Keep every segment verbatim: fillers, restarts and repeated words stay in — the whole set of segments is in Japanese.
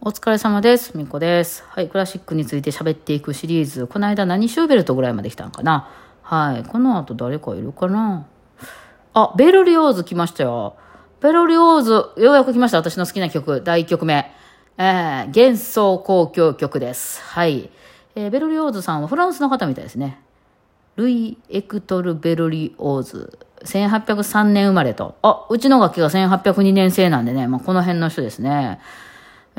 お疲れ様です。みこです。はい、クラシックについて喋っていくシリーズ。この間何シューベルトぐらいまで来たんかな。はい、この後誰かいるかな。あ、ベルリオーズ来ましたよ。ベルリオーズ、ようやく来ました。私の好きな曲、だいいっきょくめ。えー、幻想交響曲です。はい、えー。ベルリオーズさんはフランスの方みたいですね。ルイ・エクトル・ベルリオーズ。せんはっぴゃくさんねん生まれと。あ、うちの楽器がせんはっぴゃくにねんせいなんでね、まあ、この辺の人ですね。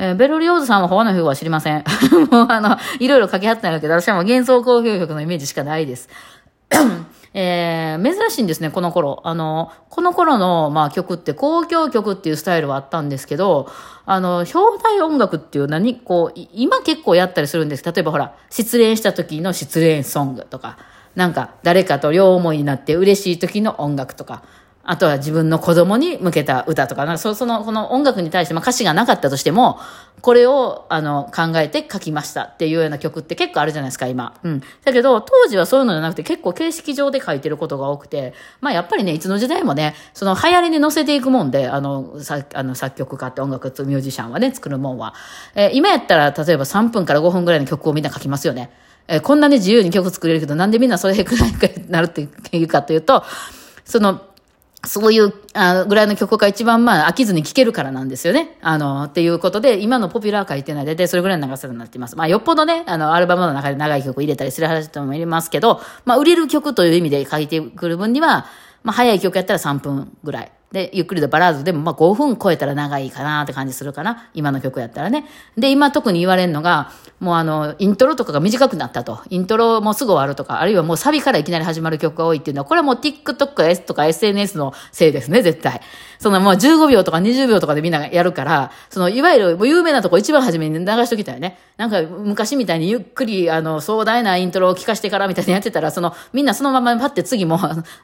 えー、ベルリオーズさんは他の曲は知りません。もうあの、いろいろ書き張ってないわけで、私はもう幻想交響曲のイメージしかないです。えー、珍しいんですね、この頃。あの、この頃の、まあ、曲って、交響曲っていうスタイルはあったんですけど、あの、表題音楽っていう何、こう、今結構やったりするんです。例えばほら、失恋した時の失恋ソングとか、なんか、誰かと両思いになって嬉しい時の音楽とか、あとは自分の子供に向けた歌とか、なんかその、この音楽に対して、まあ、歌詞がなかったとしても、これを、あの、考えて書きましたっていうような曲って結構あるじゃないですか、今。うん。だけど、当時はそういうのじゃなくて結構形式上で書いてることが多くて、まあ、やっぱりね、いつの時代もね、その流行りに乗せていくもんで、あの、さあの作曲家って音楽ミュージシャンはね、作るもんは。えー、今やったら、例えばさんぷんからごふんぐらいの曲をみんな書きますよね。えー、こんなね、自由に曲作れるけど、なんでみんなそれくらいになるっていうかというと、その、そういうあぐらいの曲が一番まあ飽きずに聴けるからなんですよね。あの、っていうことで、今のポピュラー界っていうのは大体それぐらいの長さになっています。まあよっぽどね、あの、アルバムの中で長い曲入れたりする話とも入れますけど、まあ売れる曲という意味で書いてくる分には、まあ早い曲やったらさんぷんぐらい。で、ゆっくりとバラードでもまあごふん超えたら長いかなって感じするかな。今の曲やったらね。で、今特に言われるのが、もうあの、イントロとかが短くなったと。イントロもすぐ終わるとか、あるいはもうサビからいきなり始まる曲が多いっていうのは、これはもう ティックトック とか エスエヌエス のせいですね、絶対。そのもうじゅうごびょうとかにじゅうびょうとかでみんなやるから、その、いわゆる有名なとこ一番初めに流しときたいね。なんか昔みたいにゆっくり、あの、壮大なイントロを聴かしてからみたいにやってたら、その、みんなそのままパッて次も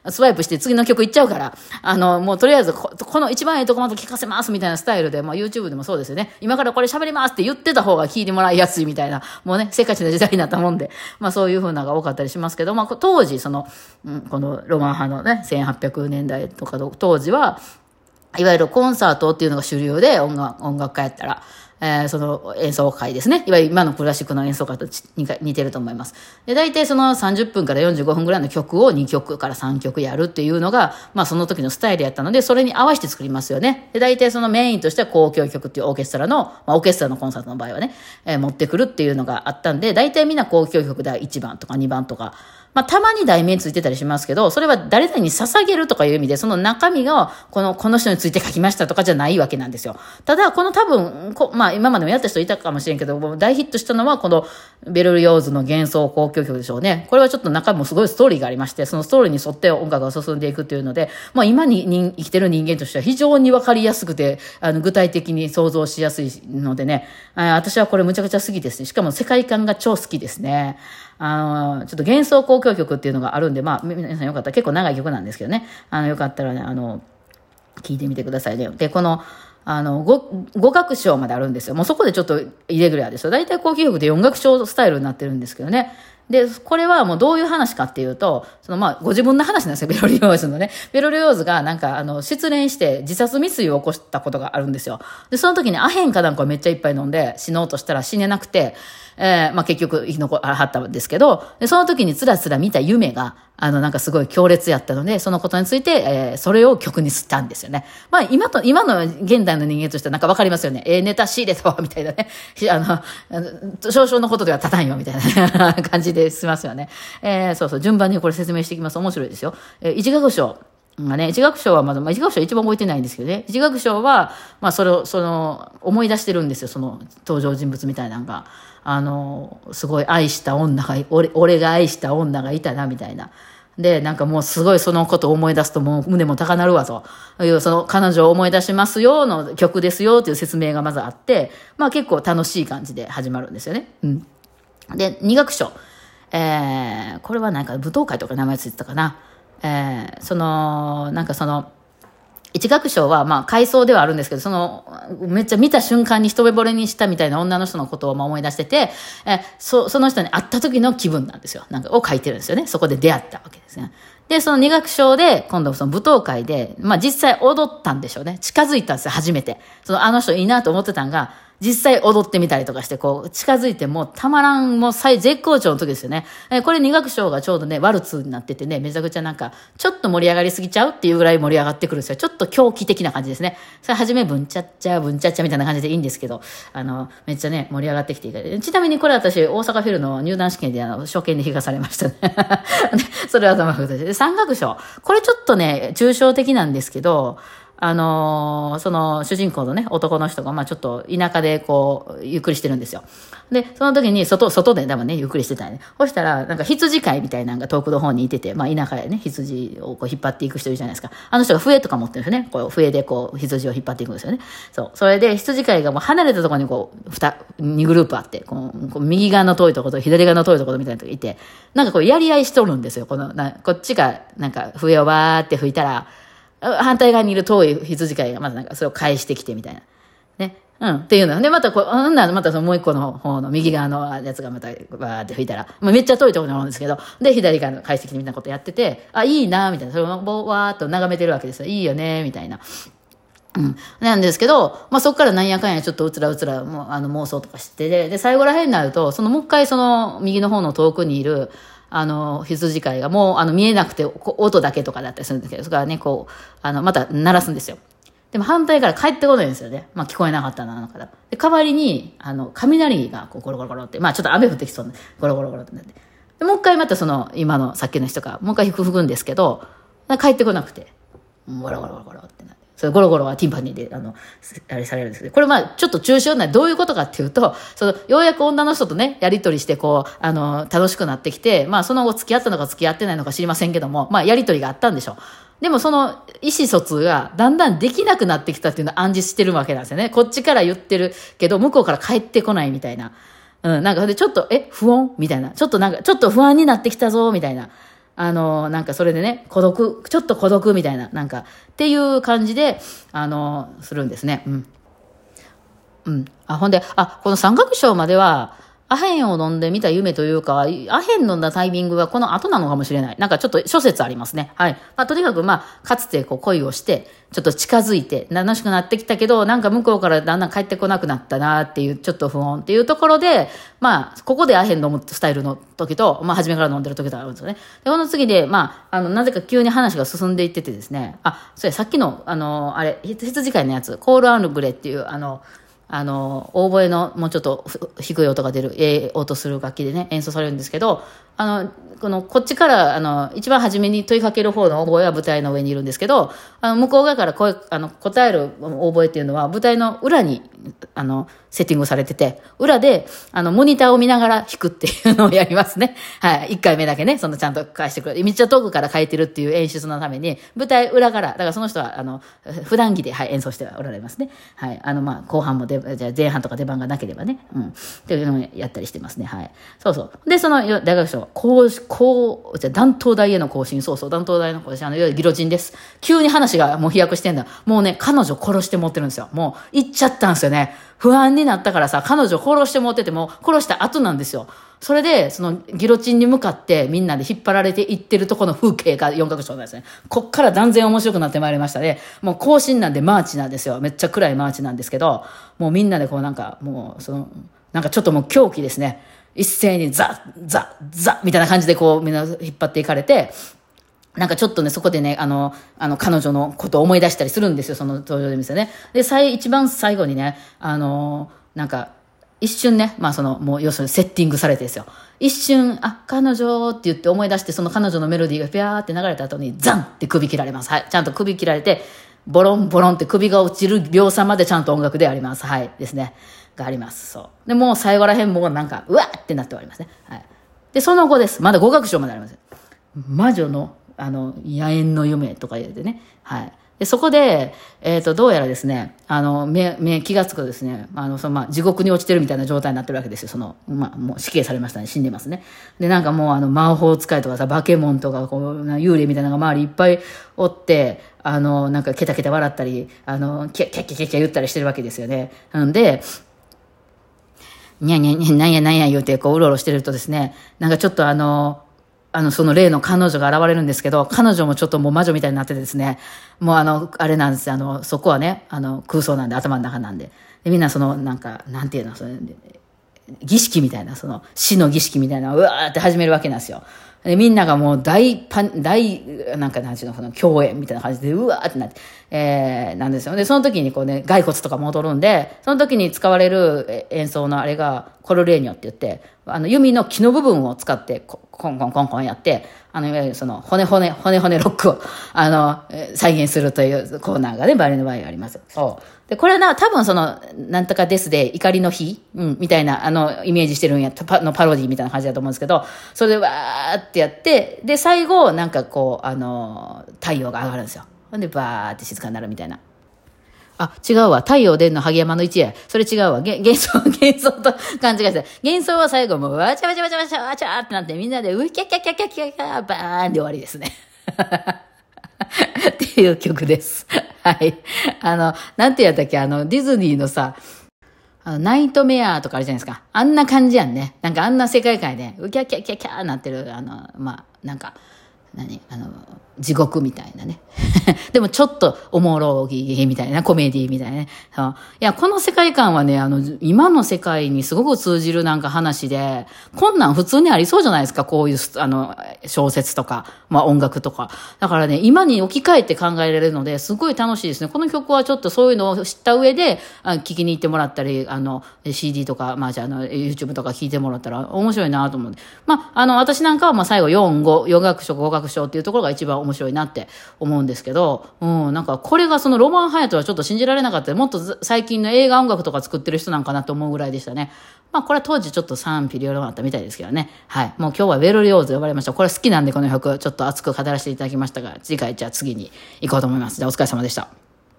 スワイプして次の曲いっちゃうから、あの、もうとりあえずとりあえずこ、この一番ええとこまで聞かせますみたいなスタイルで、まあ YouTube でもそうですよね。今からこれ喋りますって言ってた方が聞いてもらいやすいみたいな、もうね、せっかちな時代になったもんで、まあそういう風なのが多かったりしますけど、まあ当時、その、うん、このロマン派のね、せんはっぴゃくねんだいとか当時は、いわゆるコンサートっていうのが主流で、音楽、音楽家やったら。えー、その演奏会ですね。いわゆる今のクラシックの演奏会と似てると思います。で、大体そのさんじゅっぷんからよんじゅうごふんぐらいの曲をにきょくからさんきょくやるっていうのが、まあその時のスタイルやったので、それに合わせて作りますよね。で、大体そのメインとしては交響曲っていうオーケストラの、まあオーケストラのコンサートの場合はね、えー、持ってくるっていうのがあったんで、大体みんな交響曲だいいちばんとかにばんとか、まあたまに題名ついてたりしますけど、それは誰々に捧げるとかいう意味で、その中身がこの、この人について書きましたとかじゃないわけなんですよ。ただ、この多分、こまあ今までもやった人いたかもしれんけど、大ヒットしたのはこのベルリオーズの幻想交響曲でしょうね。これはちょっと中もすごいストーリーがありまして、そのストーリーに沿って音楽が進んでいくというので、まあ今に生きてる人間としては非常にわかりやすくて、あの具体的に想像しやすいのでね、私はこれむちゃくちゃ好きですね。しかも世界観が超好きですね。あの、ちょっと幻想交響曲っていうのがあるんで、まあ皆さんよかったら、結構長い曲なんですけどね、あのよかったらね、あの、聞いてみてくださいね。で、この、あの、ごがくしょうまであるんですよ。もうそこでちょっとイレギュラーですよ。大体交響曲でよんがくしょうスタイルになってるんですけどね。で、これはもうどういう話かっていうと、そのまあご自分の話なんですよ、ベルリオーズのね。ベルリオーズがなんかあの失恋して自殺未遂を起こしたことがあるんですよ。で、その時にアヘンかなんかをめっちゃいっぱい飲んで死のうとしたら死ねなくて、えー、まあ結局生き残ったんですけど、で、その時につらつら見た夢が、あのなんかすごい強烈やったので、そのことについて、えー、それを曲にしたんですよね。まあ今と、今の現代の人間としてはなんかわかりますよね。えー、ネタ仕入れたわ、みたいなね。あの、少々のことでは立たんよ、みたいな、ね、感じで。ですますよね。えー、そうそう、順番にこれ説明していきます。面白いですよ。えー、一楽章がね、一楽章はまだ、まあ、一楽章は一番覚えてないんですけどね、一楽章は、まあ、それを、その、思い出してるんですよ、その、登場人物みたいなのが。あの、すごい愛した女が、俺、俺が愛した女がいたな、みたいな。で、なんかもうすごいそのことを思い出すともう胸も高鳴るわという、その彼女を思い出しますよの曲ですよという説明がまずあって、まあ結構楽しい感じで始まるんですよね。うん。で、二楽章。えー、これはなんか舞踏会とか名前ついてたかな、えー、そのなんかその一楽章はまあ回想ではあるんですけど、そのめっちゃ見た瞬間に一目惚れにしたみたいな女の人のことをまあ思い出してて、えー、そ, その人に会った時の気分なんですよ、なんかを書いてるんですよね。そこで出会ったわけですね。で、その二楽章で、今度その舞踏会で、まあ実際踊ったんでしょうね。近づいたんですよ、初めて。そのあの人いいなと思ってたんが、実際踊ってみたりとかして、こう、近づいてもうたまらん、もう最絶好調の時ですよね。え、これ二楽章がちょうどね、ワルツになっててね、めちゃくちゃなんか、ちょっと盛り上がりすぎちゃうっていうぐらい盛り上がってくるんですよ。ちょっと狂気的な感じですね。それはじめ、ぶんちゃっちゃ、ぶんちゃっちゃみたいな感じでいいんですけど、あの、めっちゃね、盛り上がってきていて。ちなみにこれ私、大阪フィルの入団試験で、あの、初見で引かされましたね。それは頭がで三楽章。これちょっとね、抽象的なんですけど、あのー、その主人公のね、男の人が、まあちょっと田舎でこう、ゆっくりしてるんですよ。で、その時に外、外で多分ね、ゆっくりしてたんね。そしたら、なんか羊飼いみたいなのが遠くの方にいてて、まあ田舎でね、羊をこう引っ張っていく人いるじゃないですか。あの人が笛とか持ってるんですよね。こう、笛でこう、羊を引っ張っていくんですよね。そう。それで羊飼いがもう離れたところにこう、二、二グループあって、こう、こう右側の遠いところと左側の遠いところみたいなとこいて、なんかこう、やり合いしとるんですよ。この、な、こっちが、なんか笛をバーって吹いたら、反対側にいる遠い羊飼いがまたなんかそれを返してきてみたいな。ね。うん。っていうの。で、またこう、うんな、またそのもう一個の方の右側のやつがまたバーって吹いたら、まあ、めっちゃ遠いところにあるんですけど、で、左側の返してきてみたいなことやってて、あ、いいな、みたいな。それをわーっと眺めてるわけですよ。いいよね、みたいな。うん。なんですけど、まあ、そっからなんやかんやちょっとうつらうつら、もうあの妄想とかしてて、で、最後ら辺になると、そのもう一回その右の方の遠くにいる、あの、羊飼いがもう、あの、見えなくて、音だけとかだったりするんですけど、そこからね、こう、あの、また鳴らすんですよ。でも反対から帰ってこないんですよね。まあ、聞こえなかったな、あの方。で、代わりに、あの、雷が、こう、ゴロゴロゴロって、まあ、ちょっと雨降ってきそうな、ゴロゴロゴロってなって。で、もう一回またその、今の、さっきの人が、もう一回吹くんですけど、帰ってこなくて、ゴロゴロゴロゴロってなって。それゴロゴロはティンパニーで、あの、あれされるんですけど、これまあ、ちょっと抽象な、どういうことかっていうと、その、ようやく女の人とね、やりとりして、こう、あの、楽しくなってきて、まあ、その後付き合ったのか付き合ってないのか知りませんけども、まあ、やりとりがあったんでしょう。でもその意思疎通がだんだんできなくなってきたっていうのを暗示してるわけなんですよね。こっちから言ってるけど、向こうから帰ってこないみたいな。うん、なんかで、ちょっと、え、不穏みたいな。ちょっとなんか、ちょっと不安になってきたぞ、みたいな。あの、なんかそれでね、孤独、ちょっと孤独みたいな、なんか、っていう感じで、あの、するんですね。うん。うん。あ、ほんで、あ、この三楽章までは、アヘンを飲んでみた夢というか、アヘン飲んだタイミングがこの後なのかもしれない。なんかちょっと諸説ありますね。はい。まあとにかくまあ、かつてこう恋をして、ちょっと近づいて、楽しくなってきたけど、なんか向こうからだんだん帰ってこなくなったなっていう、ちょっと不穏っていうところで、まあ、ここでアヘン飲むスタイルの時と、まあ初めから飲んでる時とあるんですよね。で、この次で、まあ、あの、なぜか急に話が進んでいっててですね、あ、そうや、さっきの、あの、あれ、羊飼いのやつ、コール・アンルグレっていう、あの、あの、オーボエのもうちょっと低い音が出る、ええ音する楽器でね、演奏されるんですけど、あの、この、こっちから、あの、一番初めに問いかける方のオーボエは舞台の上にいるんですけど、あの、向こう側から声、あの、答えるオーボエっていうのは、舞台の裏に、あの、セッティングされてて、裏で、あの、モニターを見ながら弾くっていうのをやりますね。はい。一回目だけね、そのちゃんと返してくれる。めっちゃ遠くから変えてるっていう演出のために、舞台裏から、だからその人は、あの、普段着で、はい、演奏しておられますね。はい。あの、まあ、後半も出じゃあ前半とか出番がなければね、うん、っていうのをやったりしてますね。はい、そうそう。でその大学生はこうこうじゃ断頭台への行進、そうそう断頭台の行進、あのいわゆるギロチンです。急に話がもう飛躍してんだ。もうね彼女殺して持ってるんですよ。もう行っちゃったんですよね。不安になったからさ彼女殺して持ってても殺した後なんですよ。それでそのギロチンに向かってみんなで引っ張られていってるとこの風景が四角章なんですね。こっから断然面白くなってまいりましたね。もう行進なんでマーチなんですよ。めっちゃ暗いマーチなんですけど、もうみんなでこうなんかもうそのなんかちょっともう狂気ですね。一斉にザッザッザッみたいな感じでこうみんな引っ張っていかれて。なんかちょっとね、そこでね、あの、あの、彼女のことを思い出したりするんですよ、その登場で見せね。で、最、一番最後にね、あの、なんか、一瞬ね、まあその、もう要するにセッティングされてですよ。一瞬、あ、彼女って言って思い出して、その彼女のメロディーがピャーって流れた後に、ザンって首切られます。はい。ちゃんと首切られて、ボロンボロンって首が落ちる秒差までちゃんと音楽であります。はい。ですね。があります。そう。で、もう最後ら辺もなんか、うわーってなって終わりますね。はい。で、その後です。まだ五楽章まであります。魔女の、あの、野縁の夢とか言ってね。はい。で、そこで、えっと、どうやらですね、あの、目、目、気がつくとですね、あの、その、まあ、地獄に落ちてるみたいな状態になってるわけですよ。その、まあ、もう死刑されましたね。死んでますね。で、なんかもう、あの、魔法使いとかさ、化け物とか、こう、幽霊みたいなのが周りいっぱいおって、あの、なんか、ケタケタ笑ったり、あの、キャッキャッキャッキャ言ったりしてるわけですよね。なんで、にゃにゃにゃ、なんやなんや言うて、こう、うろうろしてるとですね、なんかちょっとあの、あのその例の彼女が現れるんですけど、彼女もちょっともう魔女みたいになっててですね、もうあのあれなんです、あのそこはね、あの空想なんで、頭の中なんで、でみんなそのなんかなんていうの、その儀式みたいな、その死の儀式みたいな、うわーって始めるわけなんですよ。でみんながもう大パン大なんかなんちゅうの、この共演みたいな感じでうわーってなって、えー、なんですよ。でその時にこうね、骸骨とか戻るんで、その時に使われる演奏のあれがコルレーニョって言って、あの弓の木の部分を使ってコンコンコンコンやって、あのいわゆるその骨骨骨骨ロックをあの再現するというコーナーがね、バイオリンの場合あります。そうでこれは多分そのなんとかですで怒りの日、うん、みたいなあのイメージしてるんやパのパロディみたいな感じだと思うんですけど、それでわーってやって、で最後なんかこうあの太陽が上がるんですよ。ほんでバーって静かになるみたいな。あ、違うわ。太陽出んの萩山の一夜。それ違うわ。幻想、幻想と勘違いして。幻想は最後もうわちゃわちゃわちゃわちゃわちゃってなって、みんなでうきゃきゃきゃきゃきゃきゃバーンで終わりですね。っていう曲です。はい。あの、なんてやったっけ、あの、ディズニーのさ、あのナイトメアとかあるじゃないですか。あんな感じやんね。なんかあんな世界観で、うきゃきゃきゃきゃなってる、あの、まあ、なんか、何あの地獄みたいなねでもちょっとおもろぎみたいな、コメディみたいなね。いや、この世界観はね、あの今の世界にすごく通じるなんか話で、こんなん普通にありそうじゃないですか、こういうあの小説とか、まあ、音楽とかだからね、今に置き換えて考えられるのですごい楽しいですね。この曲はちょっとそういうのを知った上で聴きに行ってもらったり、あの シーディー とか、まあ、じゃああの YouTube とか聴いてもらったら面白いなと思う。まあ、あの私なんかはまあ最後よんご洋楽書語学賞っていうところが一番面白いなって思うんですけど、うん、なんかこれがそのロマンハヤトはちょっと信じられなかった。もっと最近の映画音楽とか作ってる人なんかなと思うぐらいでしたね。まあこれは当時ちょっと賛否両論あったみたいですけどね。はい。もう今日はウェルリオーズ呼ばれました。これ好きなんでこの曲ちょっと熱く語らせていただきましたが、次回じゃあ次に行こうと思います。じゃあお疲れ様でした。